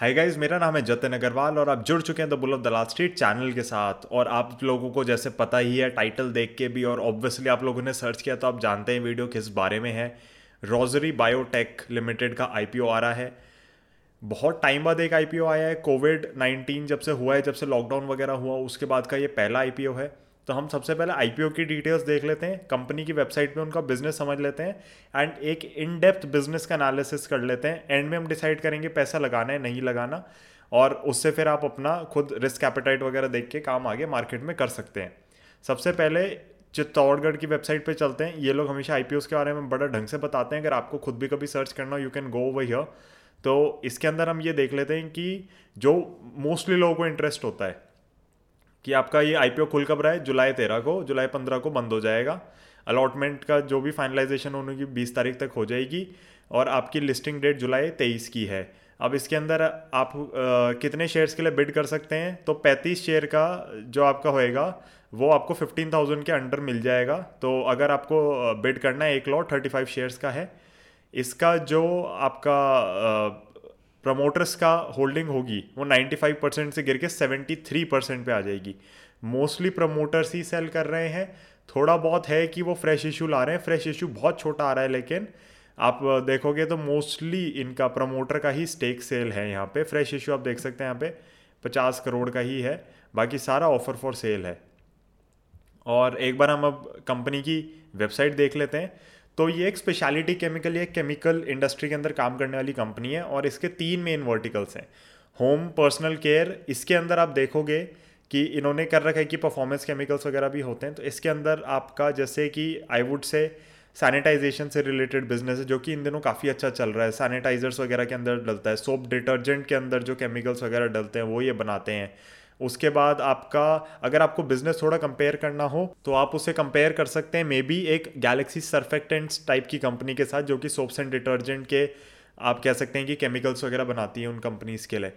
Hi guys, मेरा नाम है जतन अग्रवाल और आप जुड़ चुके हैं the bull of Dalal street channel के साथ। और आप लोगों को जैसे पता ही है टाइटल देख के भी, और ऑब्वियसली आप लोगों ने सर्च किया तो आप जानते हैं वीडियो किस बारे में है। रॉसरी बायोटेक लिमिटेड का आईपीओ आ रहा है। बहुत टाइम बाद एक आईपीओ आया है। कोविड-19 जब से हुआ है, जब से लॉकडाउन वगैरह हुआ, उसके बाद का ये पहला आईपीओ है। तो हम सबसे पहले आईपीओ की डिटेल्स देख लेते हैं, कंपनी की वेबसाइट पे उनका बिजनेस समझ लेते हैं एंड एक इन डेप्थ बिजनेस का एनालिसिस कर लेते हैं। एंड में हम डिसाइड करेंगे पैसा लगाना है नहीं लगाना, और उससे फिर आप अपना खुद रिस्क एपेटाइट वगैरह देख के काम आगे मार्केट में कर सकते हैं। सबसे पहले चित्तौड़गढ़ की वेबसाइट पे चलते हैं। ये लोग हमेशा आईपीओ के बारे में बड़ा ढंग से बताते हैं, अगर आपको खुद भी कभी सर्च करना हो you can go over here. तो इसके अंदर हम ये देख लेते हैं कि जो मोस्टली लोगों को इंटरेस्ट होता है कि आपका ये आईपीओ खुल कब रहा है, जुलाई 13 को, जुलाई 15 को बंद हो जाएगा। अलॉटमेंट का जो भी फाइनलाइजेशन होने की 20 तारीख तक हो जाएगी और आपकी लिस्टिंग डेट जुलाई 23 की है। अब इसके अंदर आप कितने शेयर्स के लिए बिड कर सकते हैं, तो 35 शेयर का जो आपका होएगा वो आपको 15,000 के अंडर मिल जाएगा। तो अगर आपको बिड करना है, एक लॉट 35 शेयर्स का है। इसका जो आपका प्रमोटर्स का होल्डिंग होगी वो 95% से गिर के 73% पे आ जाएगी। मोस्टली प्रमोटर्स ही सेल कर रहे हैं। थोड़ा बहुत है कि वो फ्रेश इशू ला रहे हैं, फ्रेश इशू बहुत छोटा आ रहा है, लेकिन आप देखोगे तो मोस्टली इनका प्रमोटर का ही स्टेक सेल है। यहाँ पे फ्रेश इशू आप देख सकते हैं, यहाँ पे 50 करोड़ का ही है, बाकी सारा ऑफर फॉर सेल है। और एक बार हम अब कंपनी की वेबसाइट देख लेते हैं। तो ये एक स्पेशलिटी केमिकल या केमिकल इंडस्ट्री के अंदर काम करने वाली कंपनी है और इसके 3 मेन वर्टिकल्स हैं। होम, पर्सनल केयर, इसके अंदर आप देखोगे कि इन्होंने कर रखा है कि परफॉर्मेंस केमिकल्स वगैरह भी होते हैं। तो इसके अंदर आपका जैसे कि आई वुड से सैनिटाइजेशन से रिलेटेड बिजनेस है, जो कि इन दिनों काफ़ी अच्छा चल रहा है। सैनिटाइजर्स वगैरह के अंदर डलता है, सोप डिटर्जेंट के अंदर जो केमिकल्स वगैरह डलते हैं वो ये बनाते हैं। उसके बाद आपका, अगर आपको बिजनेस थोड़ा कंपेयर करना हो तो आप उसे कंपेयर कर सकते हैं मे बी एक गैलेक्सी सर्फेक्टेंट्स टाइप की कंपनी के साथ, जो कि सोप्स एंड डिटर्जेंट के आप कह सकते हैं कि केमिकल्स वगैरह बनाती हैं उन कंपनीज के लिए।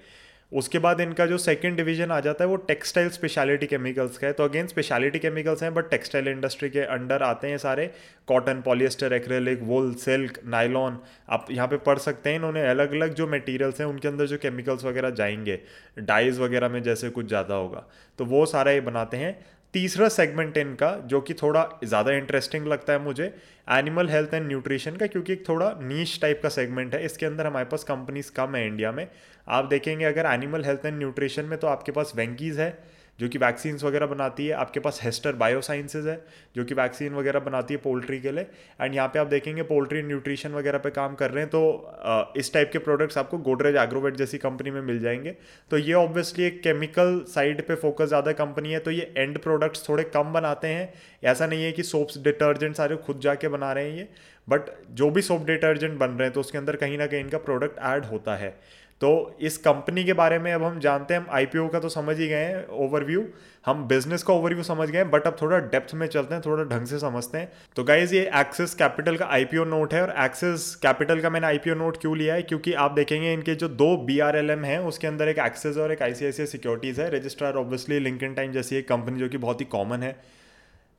उसके बाद इनका जो सेकंड डिवीजन आ जाता है वो टेक्सटाइल स्पेशलिटी केमिकल्स का है। तो अगेन स्पेशलिटी केमिकल्स हैं बट टेक्सटाइल इंडस्ट्री के अंडर आते हैं सारे, cotton, polyester, acrylic, wool, silk, nylon, आप यहाँ पे पढ़ सकते हैं। इन्होंने अलग अलग जो मटेरियल्स हैं उनके अंदर जो केमिकल्स वगैरह जाएंगे, डाइज वगैरह में जैसे कुछ ज़्यादा होगा तो वो सारा ये बनाते हैं। तीसरा सेगमेंट इनका जो कि थोड़ा ज़्यादा इंटरेस्टिंग लगता है मुझे, एनिमल हेल्थ एंड न्यूट्रिशन का, क्योंकि एक थोड़ा नीश टाइप का सेगमेंट है। इसके अंदर हमारे पास कंपनीज कम है इंडिया में। आप देखेंगे अगर एनिमल हेल्थ एंड न्यूट्रिशन में तो आपके पास वेंकीज़ है जो कि वैक्सीन्स वगैरह बनाती है, आपके पास हेस्टर बायोसाइंसेज है जो कि वैक्सीन वगैरह बनाती है पोल्ट्री के लिए। एंड यहाँ पे आप देखेंगे पोल्ट्री न्यूट्रिशन वगैरह पे काम कर रहे हैं, तो इस टाइप के प्रोडक्ट्स आपको गोदरेज एग्रोवेट जैसी कंपनी में मिल जाएंगे। तो ये ऑब्वियसली एक केमिकल साइड पे फोकस ज़्यादा कंपनी है, तो ये एंड प्रोडक्ट्स थोड़े कम बनाते हैं। ऐसा नहीं है कि सोप्स डिटर्जेंट सारे खुद जाके बना रहे हैं ये, बट जो भी सोप डिटर्जेंट बन रहे हैं तो उसके अंदर कहीं ना कहीं इनका प्रोडक्ट ऐड होता है। तो इस कंपनी के बारे में अब हम जानते हैं। हम आईपीओ का तो समझ ही गए हैं ओवरव्यू, हम बिजनेस का ओवरव्यू समझ गए हैं, बट अब थोड़ा डेप्थ में चलते हैं, थोड़ा ढंग से समझते हैं। तो गाइज, ये एक्सिस कैपिटल का आईपीओ नोट है। और एक्सिस कैपिटल का मैंने आईपीओ नोट क्यों लिया है, क्योंकि आप देखेंगे इनके जो 2 BRLM हैं उसके अंदर एक एक्सेस और एक ICICI सिक्योरिटीज़ है। रजिस्ट्रार ऑब्वियसली लिंकन टाइम जैसी एक कंपनी जो कि बहुत ही कॉमन है।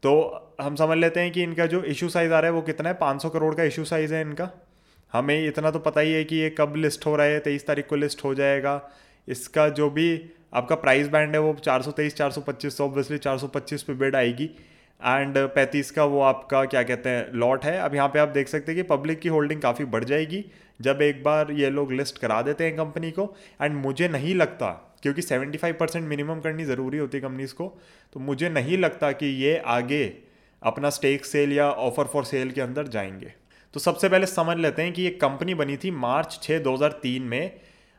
तो हम समझ लेते हैं कि इनका जो इशू साइज़ आ रहा है वो कितना है, 500 करोड़ का इशू साइज़ है इनका। हमें इतना तो पता ही है कि ये कब लिस्ट हो रहा है, 23 तारीख को लिस्ट हो जाएगा। इसका जो भी आपका प्राइस बैंड है वो 423, 425, ऑब्वियसली 425 पे बिड आएगी एंड 35 का वो आपका क्या कहते हैं लॉट है। अब यहाँ पे आप देख सकते हैं कि पब्लिक की होल्डिंग काफ़ी बढ़ जाएगी जब एक बार ये लोग लिस्ट करा देते हैं कंपनी को। एंड मुझे नहीं लगता, क्योंकि 75% मिनिमम करनी ज़रूरी होती है कंपनीज़ को, तो मुझे नहीं लगता कि ये आगे अपना स्टेक सेल या ऑफर फॉर सेल के अंदर जाएंगे। तो सबसे पहले समझ लेते हैं कि ये कंपनी बनी थी मार्च 6 2003 में,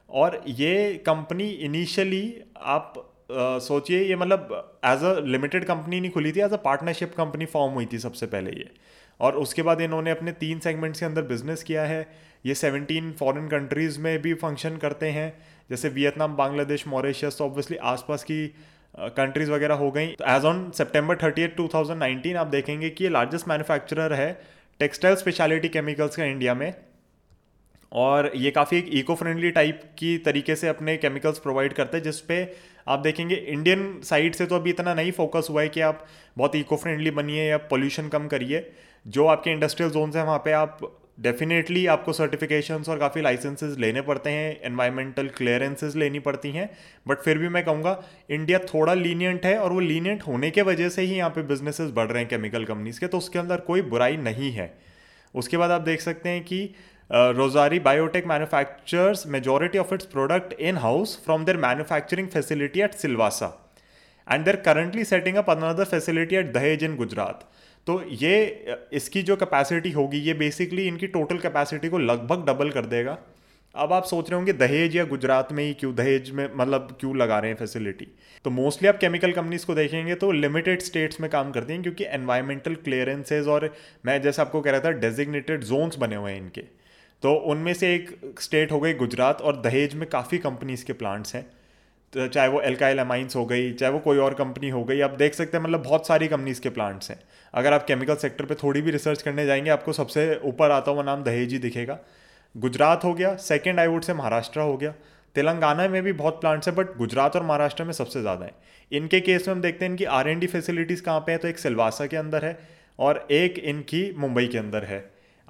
और ये कंपनी इनिशियली आप सोचिए ये मतलब एज अ लिमिटेड कंपनी नहीं खुली थी, as a partnership company form हुई थी सबसे पहले ये। और उसके बाद इन्होंने अपने 3 सेगमेंट्स के अंदर बिजनेस किया है। ये 17 फॉरेन कंट्रीज़ में भी फंक्शन करते हैं, जैसे वियतनाम, बांग्लादेश, मॉरिशस, ऑब्वियसली आसपास की कंट्रीज़ वगैरह हो गई। तो एज ऑन सितंबर 30, 2019 आप देखेंगे कि ये लार्जेस्ट मैन्युफैक्चरर है टेक्सटाइल स्पेशलिटी केमिकल्स का इंडिया में। और ये काफ़ी एक इको फ्रेंडली टाइप की तरीके से अपने केमिकल्स प्रोवाइड करते हैं, जिसपे आप देखेंगे इंडियन साइड से तो अभी इतना नहीं फोकस हुआ है कि आप बहुत इको फ्रेंडली बनिए या पोल्यूशन कम करिए। जो आपके इंडस्ट्रियल जोन्स हैं वहाँ पे आप डेफिनेटली आपको सर्टिफिकेशंस और काफ़ी लाइसेंसेस लेने पड़ते हैं, एनवायरमेंटल क्लियरेंसेस लेनी पड़ती हैं, बट फिर भी मैं कहूँगा इंडिया थोड़ा लीनियंट है और वो लीनियंट होने के वजह से ही यहाँ पे बिजनेसेस बढ़ रहे हैं केमिकल कंपनीज़ के, तो उसके अंदर कोई बुराई नहीं है। उसके बाद आप देख सकते हैं कि Rosari biotech manufactures majority of its product in house from their manufacturing facility at Silvassa and they're currently setting up another facility at Dahej in Gujarat. तो ये इसकी जो कैपेसिटी होगी ये बेसिकली इनकी टोटल कैपेसिटी को लगभग डबल कर देगा। अब आप सोच रहे होंगे दहेज या गुजरात में ही क्यों, दहेज में मतलब क्यों लगा रहे हैं फैसिलिटी। तो मोस्टली आप केमिकल कंपनीज़ को देखेंगे तो लिमिटेड स्टेट्स में काम करती हैं क्योंकि एनवायरमेंटल क्लियरेंसेज और मैं जैसे आपको कह रहा था डेजिग्नेटेड जोन्स बने हुए हैं इनके, तो उनमें से एक स्टेट हो गई गुजरात और दहेज में काफ़ी कंपनीज़ के प्लांट्स हैं, तो चाहे वो अल्काइल अमाइंस हो गई, चाहे वो कोई और कंपनी हो गई, आप देख सकते हैं मतलब बहुत सारी कंपनीज़ के प्लांट्स हैं। अगर आप केमिकल सेक्टर पे थोड़ी भी रिसर्च करने जाएंगे आपको सबसे ऊपर आता हुआ नाम दहेज ही दिखेगा। गुजरात हो गया, सेकंड आई वुड से महाराष्ट्र हो गया, तेलंगाना में भी बहुत प्लांट्स हैं बट गुजरात और महाराष्ट्र में सबसे ज़्यादा हैं। इनके केस में हम देखते हैं इनकी R&D फैसिलिटीज़ कहाँ पर है, तो एक सिलवासा के अंदर है और एक इनकी मुंबई के अंदर है।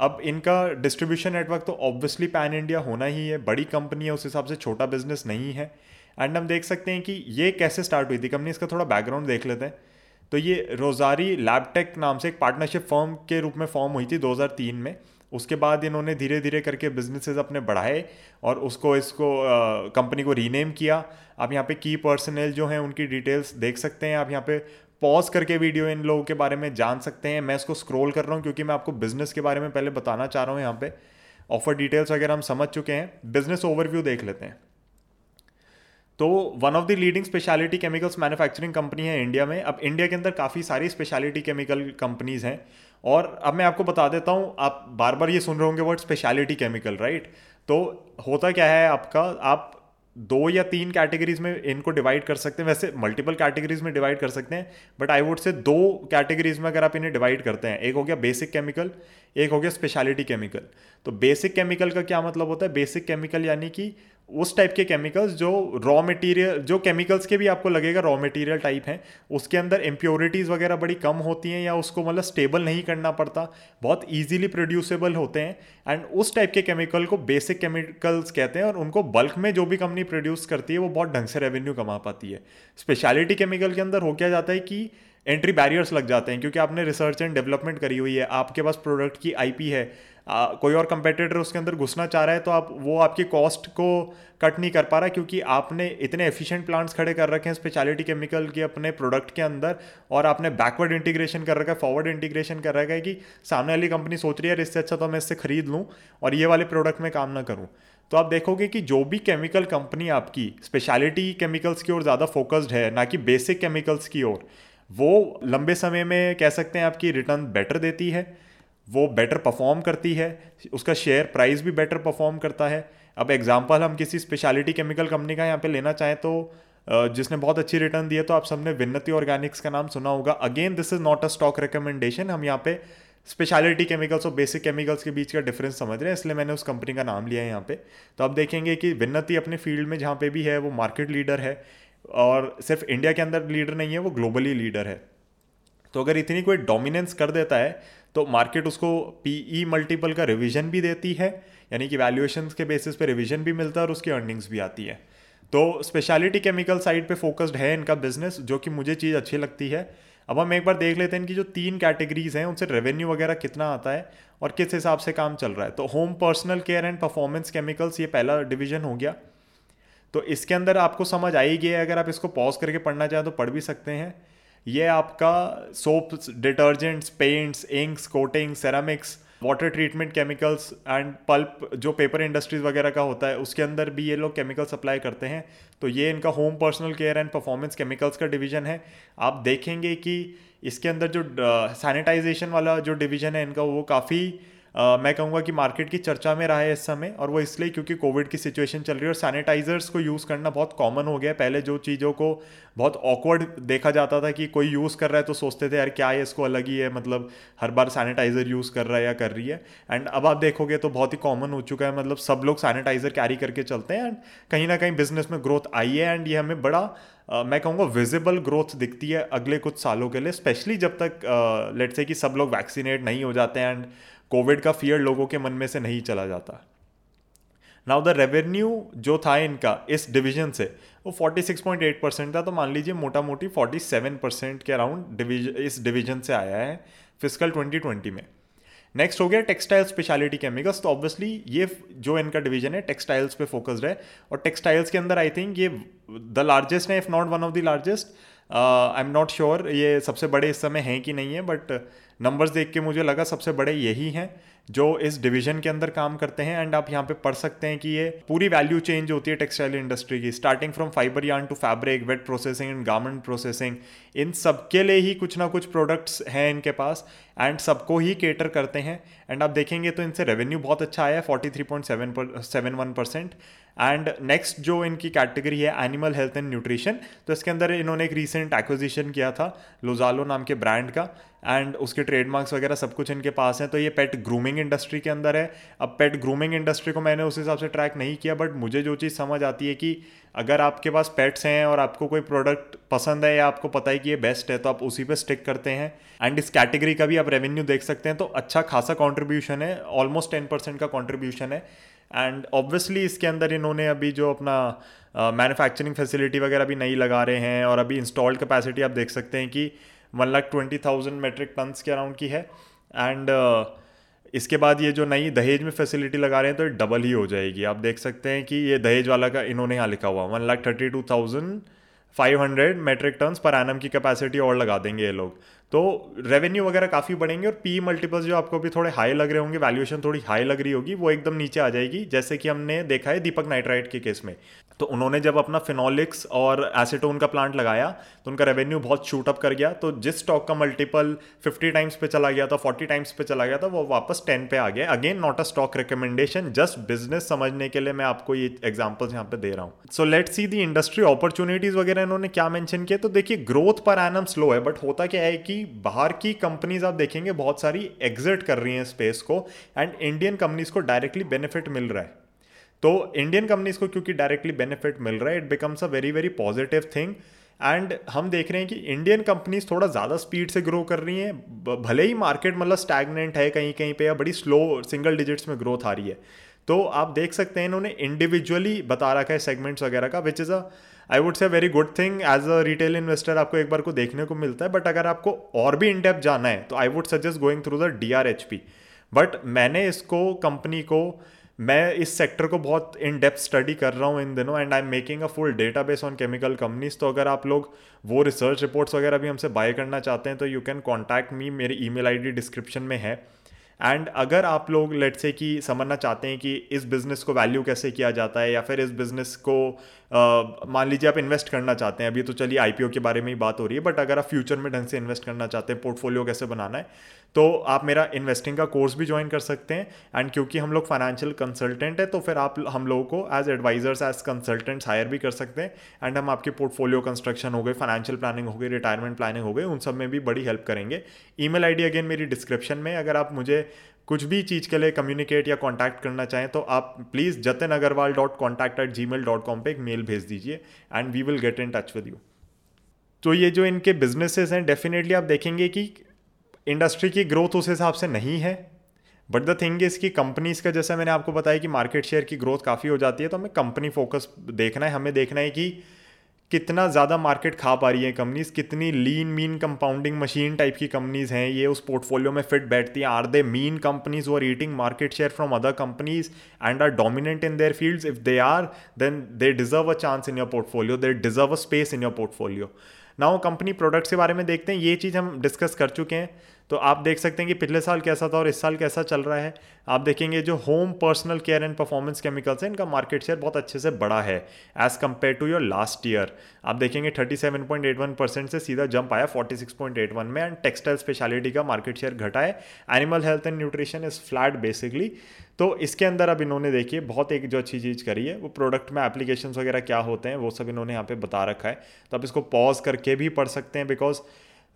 अब इनका डिस्ट्रीब्यूशन नेटवर्क तो ऑब्वियसली पैन इंडिया होना ही है, बड़ी कंपनी है उस हिसाब से छोटा बिजनेस नहीं है। एंड हम देख सकते हैं कि ये कैसे स्टार्ट हुई थी कंपनी, इसका थोड़ा बैकग्राउंड देख लेते हैं। तो ये रोसारी लैबटेक नाम से एक पार्टनरशिप फर्म के रूप में फॉर्म हुई थी 2003 में। उसके बाद इन्होंने धीरे धीरे करके बिजनेसेस अपने बढ़ाए और उसको इसको कंपनी को रीनेम किया। आप यहाँ पे की पर्सनल जो हैं उनकी डिटेल्स देख सकते हैं, आप यहाँ पे पॉज करके वीडियो इन लोगों के बारे में जान सकते हैं। मैं इसको स्क्रोल कर रहा हूँ क्योंकि मैं आपको बिजनेस के बारे में पहले बताना चाह रहा हूँ। यहाँ पे ऑफर डिटेल्स वगैरह हम समझ चुके हैं, बिजनेस ओवरव्यू देख लेते हैं। तो one of the leading speciality chemicals manufacturing company है इंडिया में। अब इंडिया के अंदर काफ़ी सारी स्पेशलिटी केमिकल कंपनीज़ हैं और अब मैं आपको बता देता हूँ, आप बार बार ये सुन रहे होंगे वर्ड स्पेशलिटी केमिकल, राइट। तो होता क्या है आपका, आप 2 या 3 कैटेगरीज में इनको डिवाइड कर सकते हैं, वैसे मल्टीपल कैटेगरीज में डिवाइड कर सकते हैं बट आई वुड से 2 कैटेगरीज में अगर आप इन्हें डिवाइड करते हैं, एक हो गया बेसिक केमिकल, एक हो गया स्पेशलिटी केमिकल। तो बेसिक केमिकल का क्या मतलब होता है, बेसिक केमिकल यानी कि उस टाइप के केमिकल्स जो रॉ मटेरियल, जो केमिकल्स के भी आपको लगेगा रॉ मटेरियल टाइप हैं, उसके अंदर इम्प्योरिटीज़ वगैरह बड़ी कम होती हैं या उसको मतलब स्टेबल नहीं करना पड़ता, बहुत ईजीली प्रोड्यूसेबल होते हैं एंड उस टाइप के केमिकल को बेसिक केमिकल्स कहते हैं। और उनको बल्क में जो भी कंपनी प्रोड्यूस करती है वो बहुत ढंग से रेवेन्यू कमा पाती है। स्पेशलिटी केमिकल के अंदर हो क्या जाता है कि एंट्री बैरियर्स लग जाते हैं क्योंकि आपने रिसर्च एंड डेवलपमेंट करी हुई है, आपके पास प्रोडक्ट की आईपी है, कोई और कंपेटिटर उसके अंदर घुसना चाह रहा है तो आप वो आपकी कॉस्ट को कट नहीं कर पा रहा क्योंकि आपने इतने एफिशिएंट प्लांट्स खड़े कर रखे हैं स्पेशलिटी केमिकल के अपने प्रोडक्ट के अंदर और आपने बैकवर्ड इंटीग्रेशन कर रखा है, फॉरवर्ड इंटीग्रेशन कर रखा है कि सामने वाली कंपनी सोच रही है इससे अच्छा तो मैं इससे खरीद लूँ और ये वाले प्रोडक्ट में काम ना करूँ। तो आप देखोगे कि जो भी केमिकल कंपनी आपकी स्पेशलिटी केमिकल्स की ओर ज़्यादा फोकस्ड है ना कि बेसिक केमिकल्स की ओर, वो लंबे समय में कह सकते हैं आपकी रिटर्न बेटर देती है, वो बेटर परफॉर्म करती है, उसका शेयर प्राइस भी बेटर परफॉर्म करता है। अब एग्जांपल हम किसी स्पेशलिटी केमिकल कंपनी का यहाँ पे लेना चाहें तो जिसने बहुत अच्छी रिटर्न दी है, तो आप सबने विनती ऑर्गेनिक्स का नाम सुना होगा। Again this is not a stock recommendation, हम यहाँ पे स्पेशलिटी केमिकल्स और बेसिक केमिकल्स के बीच का डिफरेंस समझ रहे हैं इसलिए मैंने उस कंपनी का नाम लिया है यहाँ पे। तो आप देखेंगे कि विनती अपने फील्ड में जहाँ पे भी है वो मार्केट लीडर है और सिर्फ इंडिया के अंदर लीडर नहीं है, वो ग्लोबली लीडर है। तो अगर इतनी कोई डोमिनेंस कर देता है तो मार्केट उसको PE मल्टीपल का रिवीजन भी देती है, यानी कि वैल्यूएशंस के बेसिस पे रिवीजन भी मिलता है और उसकी अर्निंग्स भी आती है। तो स्पेशलिटी केमिकल साइड पे फोकस्ड है इनका बिजनेस, जो कि मुझे चीज़ अच्छी लगती है। अब हम एक बार देख लेते हैं इनकी जो 3 कैटेगरीज़ हैं उनसे रेवेन्यू वगैरह कितना आता है और किस हिसाब से काम चल रहा है। तो home personal care and performance chemicals, ये पहला डिवीजन हो गया। तो इसके अंदर आपको समझ आएगी, अगर आप इसको पॉज करके पढ़ना चाहें तो पढ़ भी सकते हैं। ये आपका soaps, detergents, paints, inks, coatings, ceramics, water treatment chemicals and pulp, जो पेपर इंडस्ट्रीज वगैरह का होता है उसके अंदर भी ये लोग केमिकल सप्लाई करते हैं। तो ये इनका home personal care and performance chemicals का डिवीज़न है। आप देखेंगे कि इसके अंदर जो सैनिटाइजेशन वाला जो डिवीज़न है इनका वो काफ़ी मैं कहूँगा कि मार्केट की चर्चा में रहा है इस समय, और वो इसलिए क्योंकि कोविड की सिचुएशन चल रही है और सैनिटाइजर्स को यूज़ करना बहुत कॉमन हो गया है। पहले जो चीज़ों को बहुत ऑकवर्ड देखा जाता था कि कोई यूज़ कर रहा है तो सोचते थे यार क्या है, इसको अलग ही है, मतलब हर बार सैनिटाइज़र यूज़ कर रहा है या कर रही है। एंड अब आप देखोगे तो बहुत ही कॉमन हो चुका है, मतलब सब लोग सैनिटाइज़र कैरी करके चलते हैं एंड कहीं ना कहीं बिजनेस में ग्रोथ आई है। एंड ये हमें बड़ा मैं कहूँगा विजिबल ग्रोथ दिखती है अगले कुछ सालों के लिए, स्पेशली जब तक लेट्स से कि सब लोग वैक्सीनेट नहीं हो जाते हैं एंड कोविड का फियर लोगों के मन में से नहीं चला जाता। नाउ द रेवेन्यू जो था इनका इस डिवीजन से वो 46.8% था, तो मान लीजिए मोटा मोटी 47% के अराउंड इस डिवीजन से आया है फिस्कल 2020 में। नेक्स्ट हो गया टेक्सटाइल स्पेशलिटी केमिकल्स। तो ऑब्वियसली ये जो इनका डिवीजन है टेक्सटाइल्स पे फोकस्ड है, और टेक्सटाइल्स के अंदर आई थिंक ये द लार्जेस्ट है, if not one of the largest. I am not sure ये सबसे बड़े इस समय हैं कि नहीं है, बट नंबर्स देख के मुझे लगा सबसे बड़े यही हैं जो इस डिवीजन के अंदर काम करते हैं। एंड आप यहाँ पे पढ़ सकते हैं कि ये पूरी वैल्यू चेंज होती है टेक्सटाइल इंडस्ट्री की, starting from fibre yarn to fabric, wet processing and garment processing. इन सब के लिए ही कुछ ना कुछ प्रोडक्ट्स हैं इनके पास एंड सबको ही केटर करते हैं। एंड आप देखेंगे तो इनसे रेवेन्यू बहुत अच्छा आया है 43.71%। एंड नेक्स्ट जो इनकी कैटेगरी है एनिमल हेल्थ एंड न्यूट्रिशन, तो इसके अंदर इन्होंने एक रीसेंट एक्विजिशन किया था लोजालो नाम के ब्रांड का, एंड उसके ट्रेडमार्क्स वगैरह सब कुछ इनके पास हैं। तो ये पेट ग्रूमिंग इंडस्ट्री के अंदर है। अब पेट ग्रूमिंग इंडस्ट्री को मैंने उस हिसाब से ट्रैक नहीं किया, बट मुझे जो चीज़ समझ आती है कि अगर आपके पास पेट्स हैं और आपको कोई प्रोडक्ट पसंद है या आपको पता है कि ये बेस्ट है, तो आप उसी पे स्टिक करते हैं। एंड इस कैटेगरी का भी आप रेवेन्यू देख सकते हैं, तो अच्छा खासा कॉन्ट्रीब्यूशन है, ऑलमोस्ट 10% का कॉन्ट्रीब्यूशन है। एंड ऑब्वियसली इसके अंदर इन्होंने अभी जो अपना मैन्युफैक्चरिंग फैसिलिटी वगैरह भी नहीं लगा रहे हैं, और अभी इंस्टॉल्ड कैपेसिटी आप देख सकते हैं कि 120,000 मेट्रिक टन्स के अराउंड की है। एंड इसके बाद ये जो नई दहेज में फैसिलिटी लगा रहे हैं तो ये डबल ही हो जाएगी। आप देख सकते हैं कि ये दहेज वाला का इन्होंने यहाँ लिखा हुआ 132,500 मेट्रिक टन्स पर एनम की कैपेसिटी और लगा देंगे ये लोग, तो रेवेन्यू वगैरह काफ़ी बढ़ेंगे। और पी मल्टीपल्स जो आपको भी थोड़े हाई लग रहे होंगे, वैल्यूएशन थोड़ी हाई लग रही होगी, वो एकदम नीचे आ जाएगी, जैसे कि हमने देखा है दीपक नाइट्राइट के केस में। तो उन्होंने जब अपना फिनोलिक्स और एसीटोन का प्लांट लगाया तो उनका रेवेन्यू बहुत शूट अप कर गया। तो जिस स्टॉक का मल्टीपल 50 टाइम्स पे चला गया था, 40 टाइम्स पे चला गया था, वो वापस 10 पे आ गया। Again not a stock recommendation, just business समझने के लिए मैं आपको ये एग्जांपल्स यहाँ पे दे रहा हूँ। So let's see the industry opportunities वगैरह इन्होंने क्या मेंशन किया। तो देखिए ग्रोथ पर एनम स्लो है, बट होता क्या है कि बाहर की कंपनीज आप देखेंगे बहुत सारी एग्जिट कर रही हैं स्पेस को, एंड इंडियन कंपनीज को डायरेक्टली बेनिफिट मिल रहा है। तो इंडियन कंपनीज को क्योंकि डायरेक्टली बेनिफिट मिल रहा है, it becomes a very very positive thing. And हम देख रहे हैं कि इंडियन कंपनीज थोड़ा ज़्यादा स्पीड से ग्रो कर रही हैं, भले ही मार्केट मतलब स्टैगनेंट है कहीं कहीं पे या बड़ी स्लो सिंगल डिजिट्स में ग्रोथ आ रही है। तो आप देख सकते हैं इन्होंने इंडिविजुअली बता रखा है सेगमेंट्स वगैरह का, which is a I would say very good thing. As a retail investor आपको एक बार को देखने को मिलता है, बट अगर आपको और भी इन डेप्थ जाना है तो I would suggest going through the DRHP। But मैंने इसको कंपनी को, मैं इस सेक्टर को बहुत इन डेप्थ स्टडी कर रहा हूँ इन दिनों, and I am making a full database on chemical companies. तो अगर आप लोग वो रिसर्च रिपोर्ट्स वगैरह भी हमसे बाय करना चाहते हैं तो यू कैन कॉन्टैक्ट मी, मेरी ईमेल आईडी डिस्क्रिप्शन में है। एंड अगर आप लोग लेट्स से कि समझना चाहते हैं कि इस बिज़नेस को वैल्यू कैसे किया जाता है, या फिर इस बिज़नेस को मान लीजिए आप इन्वेस्ट करना चाहते हैं, अभी तो चलिए IPO के बारे में ही बात हो रही है, बट अगर आप फ्यूचर में ढंग से इन्वेस्ट करना चाहते हैं, पोर्टफोलियो कैसे बनाना है, तो आप मेरा इन्वेस्टिंग का कोर्स भी ज्वाइन कर सकते हैं। एंड क्योंकि हम लोग फाइनेंशियल कंसल्टेंट है, तो फिर आप हम लोगों को as advisers as consultants hire भी कर सकते हैं, एंड हम आपकी पोर्टफोलियो कंस्ट्रक्शन हो गई, फाइनेंशियल प्लानिंग हो गई, रिटायरमेंट प्लानिंग हो गई, उन सब में भी बड़ी हेल्प करेंगे। ईमेल आईडी अगेन मेरी डिस्क्रिप्शन में। अगर आप मुझे कुछ भी चीज़ के लिए कम्युनिकेट या कांटेक्ट करना चाहें तो आप प्लीज़ jatanagrawal.contact@gmail.com पे एक मेल भेज दीजिए, and we will get in touch with you. तो ये जो इनके बिजनेसेस हैं, डेफिनेटली आप देखेंगे कि इंडस्ट्री की ग्रोथ उस हिसाब से नहीं है, बट द थिंग इज़ कि कंपनीज़ का, जैसे मैंने आपको बताया कि मार्केट शेयर की ग्रोथ काफ़ी हो जाती है, तो हमें कंपनी फोकस देखना है। हमें देखना है कि कितना ज़्यादा मार्केट खा पा रही है कंपनीज, कितनी lean mean compounding machine type की कंपनीज हैं, ये उस पोर्टफोलियो में फिट बैठती हैं। Are they mean companies who are eating market share from other companies and are dominant in their fields? If they are, then they deserve a chance in your portfolio, they deserve a space in your portfolio. Now company products के बारे में देखते हैं, ये चीज़ हम discuss कर चुके हैं। तो आप देख सकते हैं कि पिछले साल कैसा था और इस साल कैसा चल रहा है। आप देखेंगे जो home personal care and performance chemicals हैं, इनका मार्केट शेयर बहुत अच्छे से बढ़ा है as compared to your last year. आप देखेंगे 37.81% से सीधा जंप आया 46.81 में। एंड टेक्सटाइल स्पेशलिटी का मार्केट शेयर घटा है, animal health and nutrition is flat basically. तो इसके अंदर अब इन्होंने देखिए बहुत एक जो अच्छी चीज़ करी है वो प्रोडक्ट में एप्लीकेशंस वगैरह क्या होते हैं वो सब इन्होंने यहाँ पे बता रखा है। तो आप इसको पॉज करके भी पढ़ सकते हैं, बिकॉज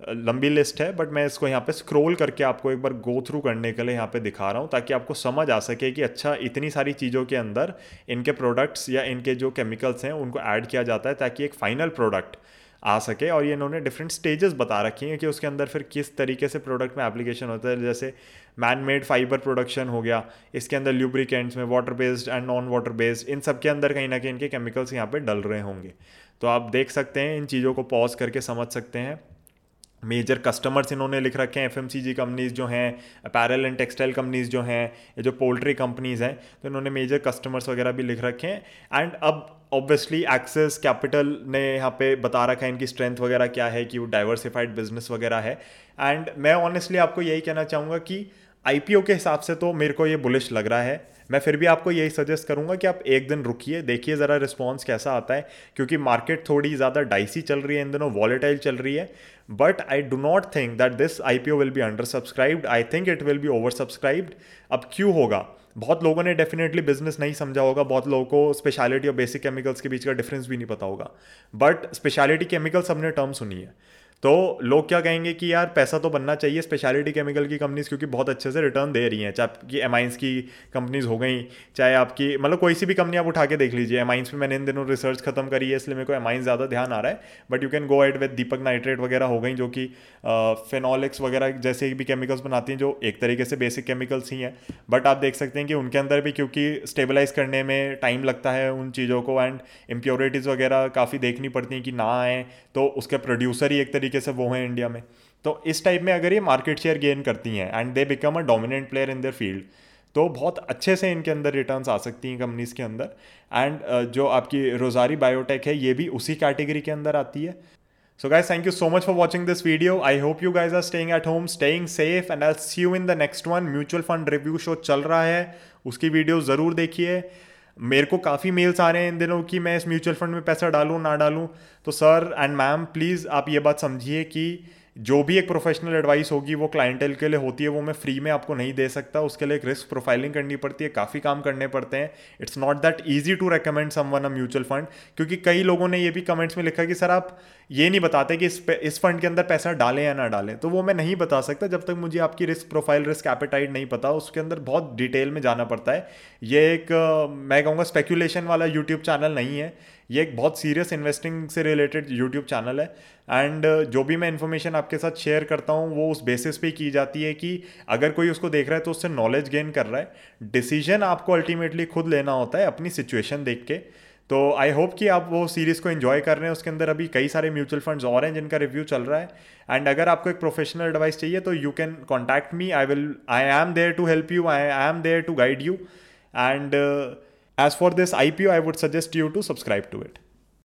लंबी लिस्ट है, बट मैं इसको यहाँ पे स्क्रॉल करके आपको एक बार गो थ्रू करने के लिए यहाँ पे दिखा रहा हूँ, ताकि आपको समझ आ सके कि अच्छा इतनी सारी चीज़ों के अंदर इनके प्रोडक्ट्स या इनके जो केमिकल्स हैं उनको ऐड किया जाता है, ताकि एक फाइनल प्रोडक्ट आ सके। और ये इन्होंने डिफरेंट स्टेजेस बता रखी हैं कि उसके अंदर फिर किस तरीके से प्रोडक्ट में एप्लीकेशन होता है। जैसे मैन मेड फाइबर प्रोडक्शन हो गया, इसके अंदर ल्यूब्रिकेंट्स में water based and non water based, इन सब के अंदर कहीं ना कहीं इनके केमिकल्स यहाँ पे डल रहे होंगे। तो आप देख सकते हैं, इन चीज़ों को पॉज करके समझ सकते हैं। मेजर कस्टमर्स इन्होंने लिख रखे हैं, एफएमसीजी कंपनीज़ जो हैं, अपैरल एंड टेक्सटाइल कंपनीज़ जो हैं, ये जो पोल्ट्री कंपनीज़ हैं, तो इन्होंने मेजर कस्टमर्स वगैरह भी लिख रखे हैं। एंड अब ऑब्वियसली एक्सेस कैपिटल ने यहाँ पे बता रखा है इनकी स्ट्रेंथ वगैरह क्या है, कि वो डाइवर्सिफाइड बिजनेस वगैरह है। एंड मैं ऑनेस्टली आपको यही कहना चाहूँगा कि आईपीओ के हिसाब से तो मेरे को ये बुलिश लग रहा है। मैं फिर भी आपको यही सजेस्ट करूंगा कि आप एक दिन रुकिए, देखिए ज़रा रिस्पॉन्स कैसा आता है, क्योंकि मार्केट थोड़ी ज़्यादा डाइसी चल रही है इन दिनों, वॉलेटाइल चल रही है। But I do not think that this IPO will be under subscribed, I think it will be over subscribed. अब क्यों होगा? बहुत लोगों ने डेफिनेटली बिजनेस नहीं समझा होगा, बहुत लोगों को स्पेशलिटी और बेसिक केमिकल्स के बीच का डिफरेंस भी नहीं पता होगा। बट स्पेशलिटी केमिकल सबने टर्म सुनी है, तो लोग क्या कहेंगे कि यार पैसा तो बनना चाहिए। स्पेशलिटी केमिकल की कंपनीज़ क्योंकि बहुत अच्छे से रिटर्न दे रही हैं, चाहे आपकी एमाइंस की कंपनीज हो गई, चाहे आपकी मतलब कोई सी भी कंपनी आप उठा के देख लीजिए। एमाइंस पे मैंने इन दिनों रिसर्च खत्म करी है, इसलिए मेरे को एमाइंस ज़्यादा ध्यान आ रहा है। But you can go at with Deepak Nitrite वगैरह हो गई, जो कि फेनोलिक्स वगैरह जैसे भी केमिकल्स बनाती हैं, जो एक तरीके से बेसिक केमिकल्स ही हैं। बट आप देख सकते हैं कि उनके अंदर भी क्योंकि स्टेबलाइज करने में टाइम लगता है उन चीज़ों को, एंड इम्प्योरिटीज़ वगैरह काफ़ी देखनी पड़ती हैं कि ना आए, तो उसके प्रोड्यूसर ही एक तरीके से वो हैं इंडिया में। तो इस टाइप में अगर ये मार्केट शेयर गेन करती हैं and they become a dominant player in their field, तो बहुत अच्छे से इनके अंदर रिटर्न्स आ सकती हैं कंपनीज के अंदर। एंड जो आपकी रोसारी बायोटेक है, ये भी उसी कैटेगरी के अंदर आती है। So guys, thank you so much for watching this video. I hope you guys are staying at home, staying safe, and I will see you in the next one. Mutual fund review show चल रहा है, उसकी video ज़रूर देखिए। मेरे को काफ़ी mails आ रहे हैं इन दिनों कि मैं इस म्यूचुअल फंड में पैसा डालूँ ना डालूँ। तो सर एंड मैम, प्लीज़ आप ये बात समझिए कि जो भी एक प्रोफेशनल एडवाइस होगी वो क्लाइंटेल के लिए होती है, वो मैं फ्री में आपको नहीं दे सकता। उसके लिए एक रिस्क प्रोफाइलिंग करनी पड़ती है, काफ़ी काम करने पड़ते हैं। It's not that easy to recommend someone a mutual fund, क्योंकि कई लोगों ने ये भी कमेंट्स में लिखा कि सर आप ये नहीं बताते कि इस फंड के अंदर पैसा डालें या ना डालें। तो वो मैं नहीं बता सकता जब तक मुझे आपकी रिस्क प्रोफाइल, रिस्क एपेटाइट नहीं पता। उसके अंदर बहुत डिटेल में जाना पड़ता है। ये एक मैं कहूँगा स्पेक्यूलेशन वाला यूट्यूब चैनल नहीं है, ये एक बहुत सीरियस इन्वेस्टिंग से रिलेटेड यूट्यूब चैनल है। एंड जो भी मैं इन्फॉर्मेशन आपके साथ शेयर करता हूँ वो उस बेसिस पे की जाती है कि अगर कोई उसको देख रहा है तो उससे नॉलेज गेन कर रहा है। डिसीजन आपको अल्टीमेटली खुद लेना होता है अपनी सिचुएशन देख के। तो आई होप कि आप वो सीरीज़ को एंजॉय कर रहे हैं। उसके अंदर अभी कई सारे म्यूचुअल फंड्स और हैं जिनका रिव्यू चल रहा है। एंड अगर आपको एक प्रोफेशनल एडवाइस चाहिए तो you can contact me, I am there to help you, I am there to guide you. And as for this IPO, I would suggest you to subscribe to it.